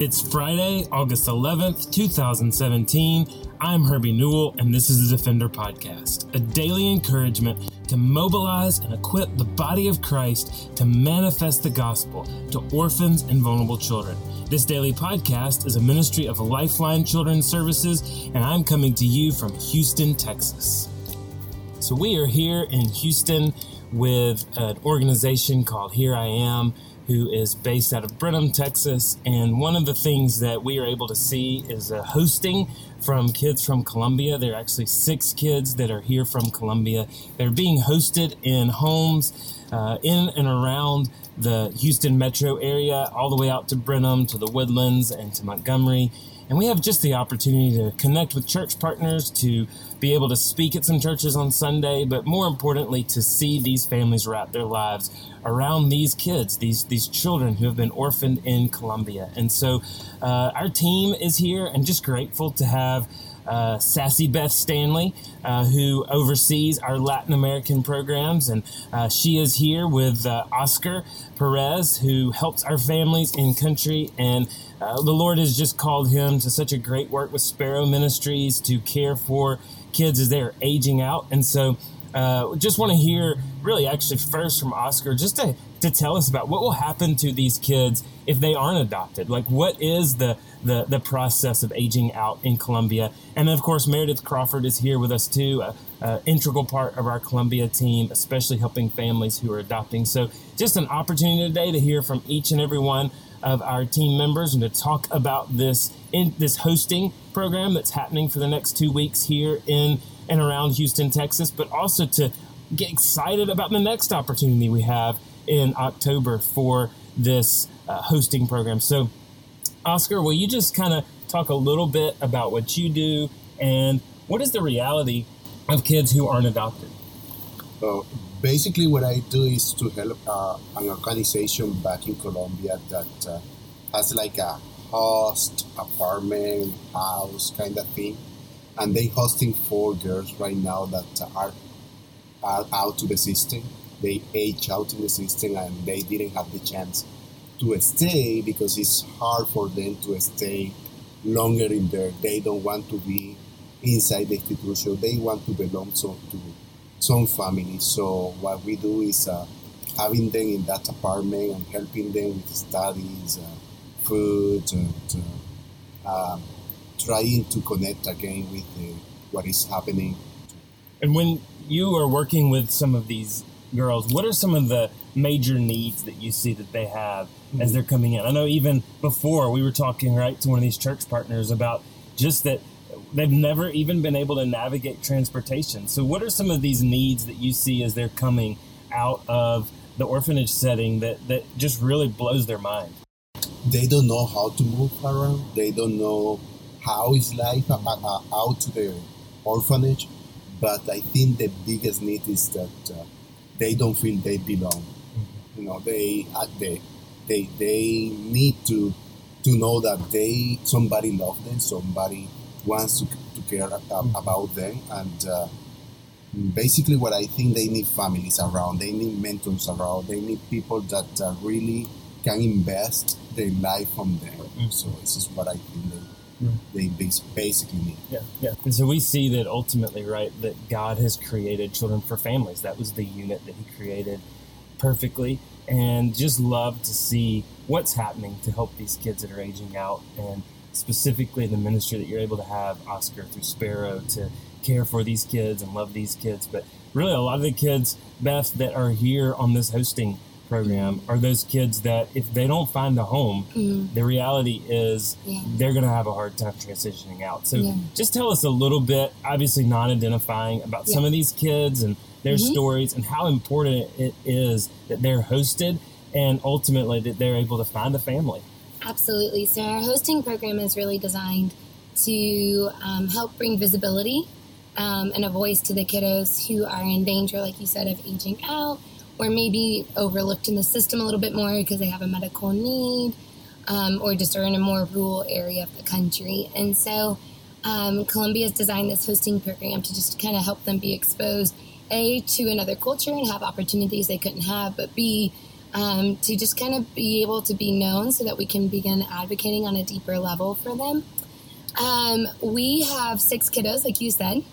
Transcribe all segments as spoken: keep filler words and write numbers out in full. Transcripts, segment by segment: It's Friday, August eleventh, twenty seventeen. I'm Herbie Newell, and this is The Defender Podcast, a daily encouragement to mobilize and equip the body of Christ to manifest the gospel to orphans and vulnerable children. This daily podcast is a ministry of Lifeline Children's Services, and I'm coming to you from Houston, Texas. So we are here in Houston with an organization called Here I Am, who is based out of Brenham, Texas. And one of the things that we are able to see is a hosting from kids from Colombia. There are actually six kids that are here from Colombia. They're being hosted in homes uh, in and around the Houston metro area, all the way out to Brenham, to the Woodlands, and to Montgomery. And we have just the opportunity to connect with church partners, to be able to speak at some churches on Sunday, but more importantly, to see these families wrap their lives around these kids, these these children who have been orphaned in Colombia. And so uh, our team is here, and just grateful to have Uh, Sassy Beth Stanley, uh, who oversees our Latin American programs, and uh, she is here with uh, Oscar Perez, who helps our families in country, and uh, the Lord has just called him to such a great work with Sparrow Ministries to care for kids as they are aging out. And so uh, just want to hear really actually first from Oscar, just to, to tell us about what will happen to these kids if they aren't adopted. Like, what is the The, the process of aging out in Colombia? And then, of course, Meredith Crawford is here with us too, a, a integral part of our Colombia team, especially helping families who are adopting. So just an opportunity today to hear from each and every one of our team members and to talk about this in this hosting program that's happening for the next two weeks here in and around Houston, Texas, but also to get excited about the next opportunity we have in October for this uh, hosting program. So Oscar, will you just kind of talk a little bit about what you do and what is the reality of kids who aren't adopted? So basically what I do is to help uh, an organization back in Colombia that uh, has like a host, apartment, house kind of thing. And they hosting four girls right now that are, are out to the system. They age out in the system and they didn't have the chance to stay because it's hard for them to stay longer in there. They don't want to be inside the institution. They want to belong to, to some family. So what we do is uh, having them in that apartment and helping them with studies, uh, food, and uh, uh, trying to connect again with uh, what is happening. And when you are working with some of these girls, what are some of the major needs that you see that they have as they're coming in? I know even before we were talking right to one of these church partners about just that they've never even been able to navigate transportation. So what are some of these needs that you see as they're coming out of the orphanage setting that, that just really blows their mind? They don't know how to move around. They don't know how is life out to the orphanage. But I think the biggest need is that uh, they don't feel they belong. You know, they they they they need to to know that they somebody loves them, somebody wants to, to care about them, and uh, basically what I think they need families around, they need mentors around, they need people that uh, really can invest their life on them. Mm-hmm. So this is what I think they mm-hmm. they bas- basically need. Yeah, yeah. And so we see that ultimately, right, that God has created children for families. That was the unit that He created perfectly, and just love to see what's happening to help these kids that are aging out, and specifically the ministry that you're able to have, Oscar, through Sparrow, to care for these kids and love these kids. But really a lot of the kids, Beth, that are here on this hosting program are those kids that if they don't find a home, mm. the reality is yeah. they're going to have a hard time transitioning out. So yeah. just tell us a little bit, obviously non-identifying, about yeah. some of these kids and their mm-hmm. stories and how important it is that they're hosted and ultimately that they're able to find a family. Absolutely. So our hosting program is really designed to um, help bring visibility um, and a voice to the kiddos who are in danger, like you said, of aging out, or maybe overlooked in the system a little bit more because they have a medical need, um, or just are in a more rural area of the country. And so um, Columbia's designed this hosting program to just kind of help them be exposed, A, to another culture and have opportunities they couldn't have, but B, um, to just kind of be able to be known so that we can begin advocating on a deeper level for them. Um, we have six kiddos, like you said.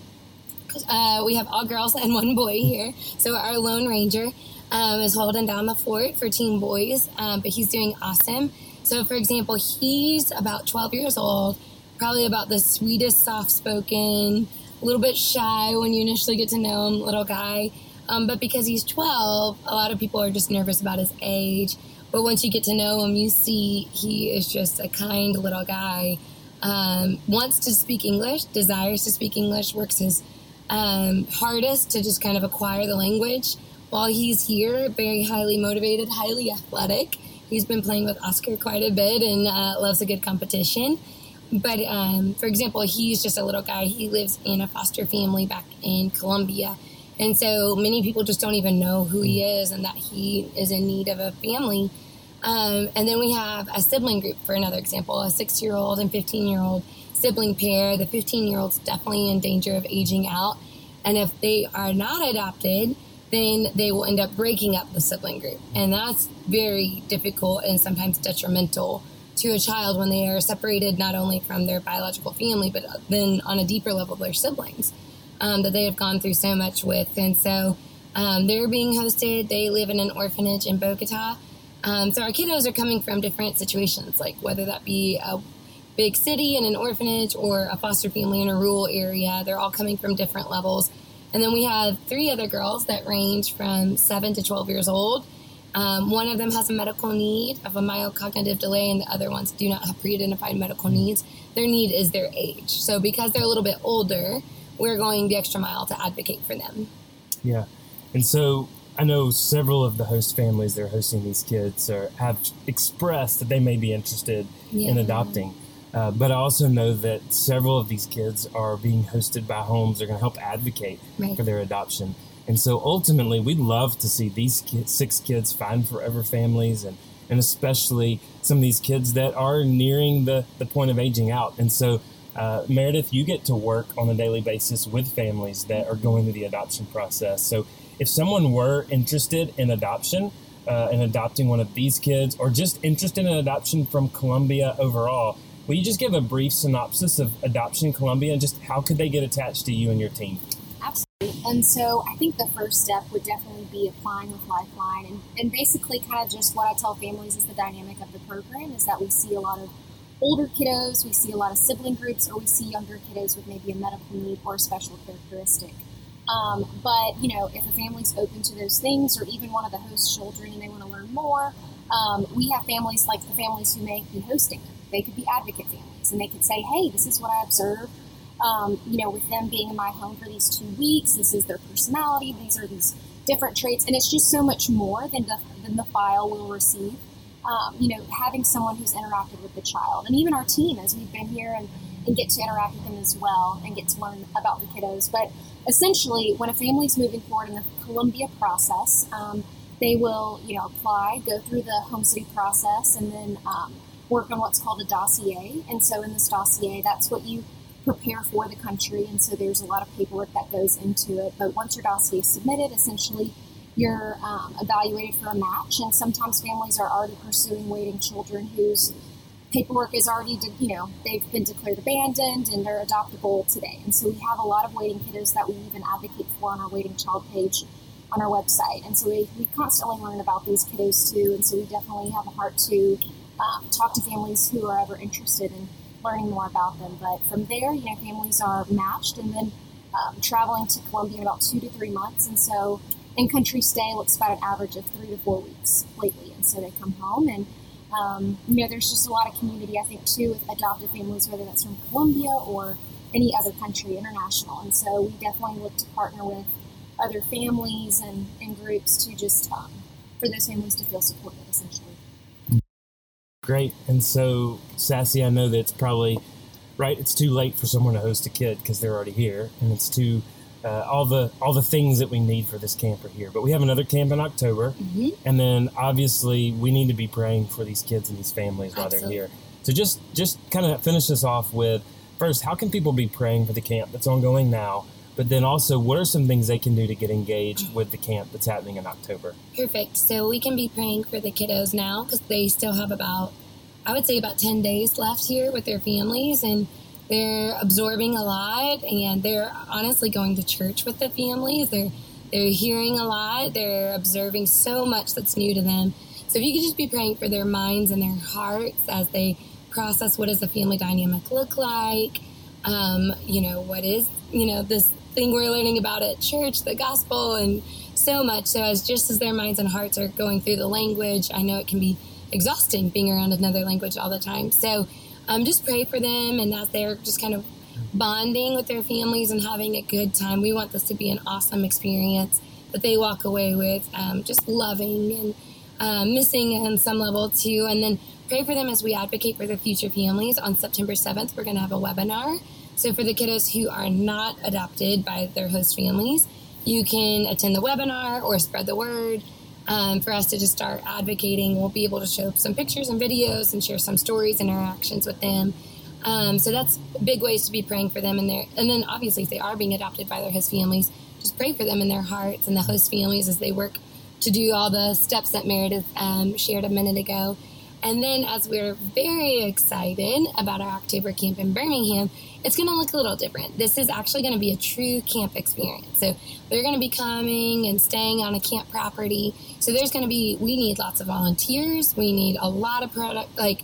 Uh, we have all girls and one boy here. So our Lone Ranger um, is holding down the fort for teen boys, um, but he's doing awesome. So, for example, he's about twelve years old, probably about the sweetest, soft-spoken, a little bit shy when you initially get to know him, little guy. Um, but because he's twelve, a lot of people are just nervous about his age. But once you get to know him, you see he is just a kind little guy. Um, wants to speak English, desires to speak English, works his um, hardest to just kind of acquire the language. While he's here, very highly motivated, highly athletic. He's been playing with Oscar quite a bit and uh, loves a good competition. But, um, for example, he's just a little guy. He lives in a foster family back in Colombia. And so many people just don't even know who he is and that he is in need of a family. Um, and then we have a sibling group, for another example, a six-year-old and fifteen-year-old sibling pair. The fifteen-year-old's definitely in danger of aging out. And if they are not adopted, then they will end up breaking up the sibling group. And that's very difficult and sometimes detrimental to a child when they are separated not only from their biological family, but then on a deeper level, their siblings um, that they have gone through so much with. And so um, they're being hosted. They live in an orphanage in Bogota. Um, so our kiddos are coming from different situations, like whether that be a big city and an orphanage or a foster family in a rural area. They're all coming from different levels. And then we have three other girls that range from seven to twelve years old. Um, one of them has a medical need of a mild cognitive delay, and the other ones do not have pre-identified medical needs. Their need is their age. So because they're a little bit older, we're going the extra mile to advocate for them. Yeah. And so I know several of the host families that are hosting these kids are, have expressed that they may be interested yeah. in adopting. Uh, but I also know that several of these kids are being hosted by homes that are going to help advocate right. for their adoption. And so ultimately, we'd love to see these kids, six kids find forever families and, and especially some of these kids that are nearing the, the point of aging out. And so, uh, Meredith, you get to work on a daily basis with families that are going through the adoption process. So if someone were interested in adoption uh, and adopting one of these kids or just interested in adoption from Colombia overall, will you just give a brief synopsis of Adoption Colombia and just how could they get attached to you and your team? Absolutely. And so I think the first step would definitely be applying with Lifeline. And, and basically kind of just what I tell families is the dynamic of the program is that we see a lot of older kiddos, we see a lot of sibling groups, or we see younger kiddos with maybe a medical need or a special characteristic. Um, but, you know, if a family's open to those things or even one of the host children and they want to learn more, um, we have families like the families who may be hosting them. They could be advocate families and they could say, hey, this is what I observed. Um, you know, with them being in my home for these two weeks, this is their personality, these are these different traits, and it's just so much more than the, than the file we'll receive. Um, you know, having someone who's interacted with the child, and even our team as we've been here and, and get to interact with them as well and get to learn about the kiddos. But essentially, when a family's moving forward in the Colombia process, um, they will, you know, apply, go through the home city process, and then um, work on what's called a dossier. And so in this dossier, that's what you prepare for the country, and so there's a lot of paperwork that goes into it. But once your dossier is submitted, essentially you're um, evaluated for a match, and sometimes families are already pursuing waiting children whose paperwork is already, de- you know, they've been declared abandoned and they're adoptable today. And so we have a lot of waiting kiddos that we even advocate for on our waiting child page on our website. And so we, we constantly learn about these kiddos too, and so we definitely have a heart to um, talk to families who are ever interested in learning more about them. But from there, you know, families are matched and then um, traveling to Colombia in about two to three months. And so in-country stay looks about an average of three to four weeks lately. And so they come home and, um, you know, there's just a lot of community, I think, too, with adopted families, whether that's from Colombia or any other country, international. And so we definitely look to partner with other families and, and groups to just, um, for those families to feel supported, essentially. Great. And so, Sassy, I know that it's probably, right, it's too late for someone to host a kid because they're already here, and it's too, uh, all the all the things that we need for this camp are here. But we have another camp in October, mm-hmm. and then obviously we need to be praying for these kids and these families while Absolutely. They're here. So just, just kind of finish this off with, first, how can people be praying for the camp that's ongoing now? But then also, what are some things they can do to get engaged with the camp that's happening in October? Perfect. So we can be praying for the kiddos now because they still have about, I would say about ten days left here with their families, and they're absorbing a lot, and they're honestly going to church with the families. They're they're hearing a lot. They're observing so much that's new to them. So if you could just be praying for their minds and their hearts as they process what does the family dynamic look like, um, you know, what is, you know, this thing we're learning about at church, the gospel, and so much. So as just as their minds and hearts are going through the language, I know it can be exhausting being around another language all the time. So um, just pray for them, and as they're just kind of bonding with their families and having a good time, we want this to be an awesome experience that they walk away with, um, just loving and uh, missing on some level too. And then pray for them as we advocate for their future families. On September seventh, we're going to have a webinar. So for the kiddos who are not adopted by their host families, you can attend the webinar or spread the word um, for us to just start advocating. We'll be able to show some pictures and videos and share some stories and interactions with them. Um, so that's big ways to be praying for them. And their, and then obviously if they are being adopted by their host families, just pray for them in their hearts and the host families as they work to do all the steps that Meredith um, shared a minute ago. And then as we're very excited about our October camp in Birmingham, it's going to look a little different. This is actually going to be a true camp experience. So they're going to be coming and staying on a camp property. So there's going to be, we need lots of volunteers. We need a lot of product, like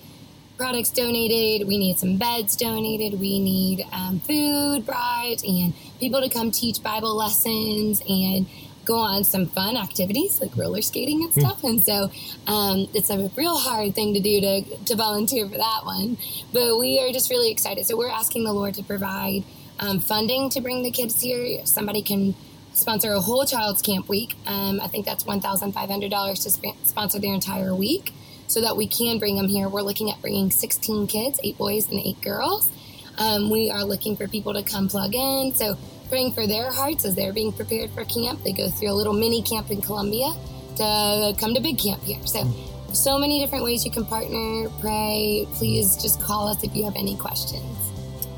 products donated. We need some beds donated. We need um, food brought and people to come teach Bible lessons and go on some fun activities like roller skating and stuff. And so um, it's a real hard thing to do to, to volunteer for that one. But we are just really excited. So we're asking the Lord to provide um, funding to bring the kids here. Somebody can sponsor a whole child's camp week. Um, I think that's fifteen hundred dollars to sp- sponsor their entire week so that we can bring them here. We're looking at bringing sixteen kids, eight boys and eight girls. Um, we are looking for people to come plug in. So praying for their hearts as they're being prepared for camp. They go through a little mini camp in Colombia to come to big camp here. So, so many different ways you can partner, pray. Please just call us if you have any questions.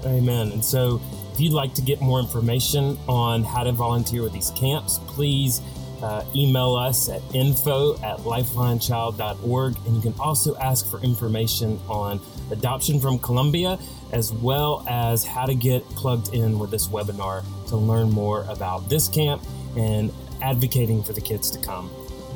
Amen. And so if you'd like to get more information on how to volunteer with these camps, please uh, email us at info at lifeline child dot org. And you can also ask for information on adoption from Colombia, as well as how to get plugged in with this webinar to learn more about this camp and advocating for the kids to come.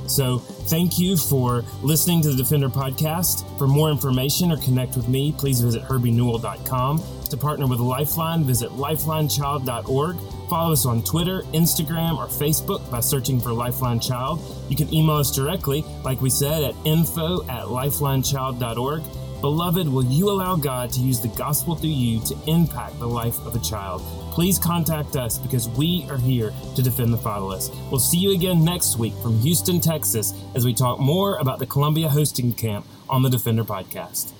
So thank you for listening to the Defender Podcast. For more information or connect with me, please visit herbie newell dot com. To partner with Lifeline, visit lifeline child dot org. Follow us on Twitter, Instagram, or Facebook by searching for Lifeline Child. You can email us directly, like we said, at info at lifeline child dot org. Beloved, will you allow God to use the gospel through you to impact the life of a child? Please contact us because we are here to defend the fatherless. We'll see you again next week from Houston, Texas, as we talk more about the Colombia hosting camp on the Defender Podcast.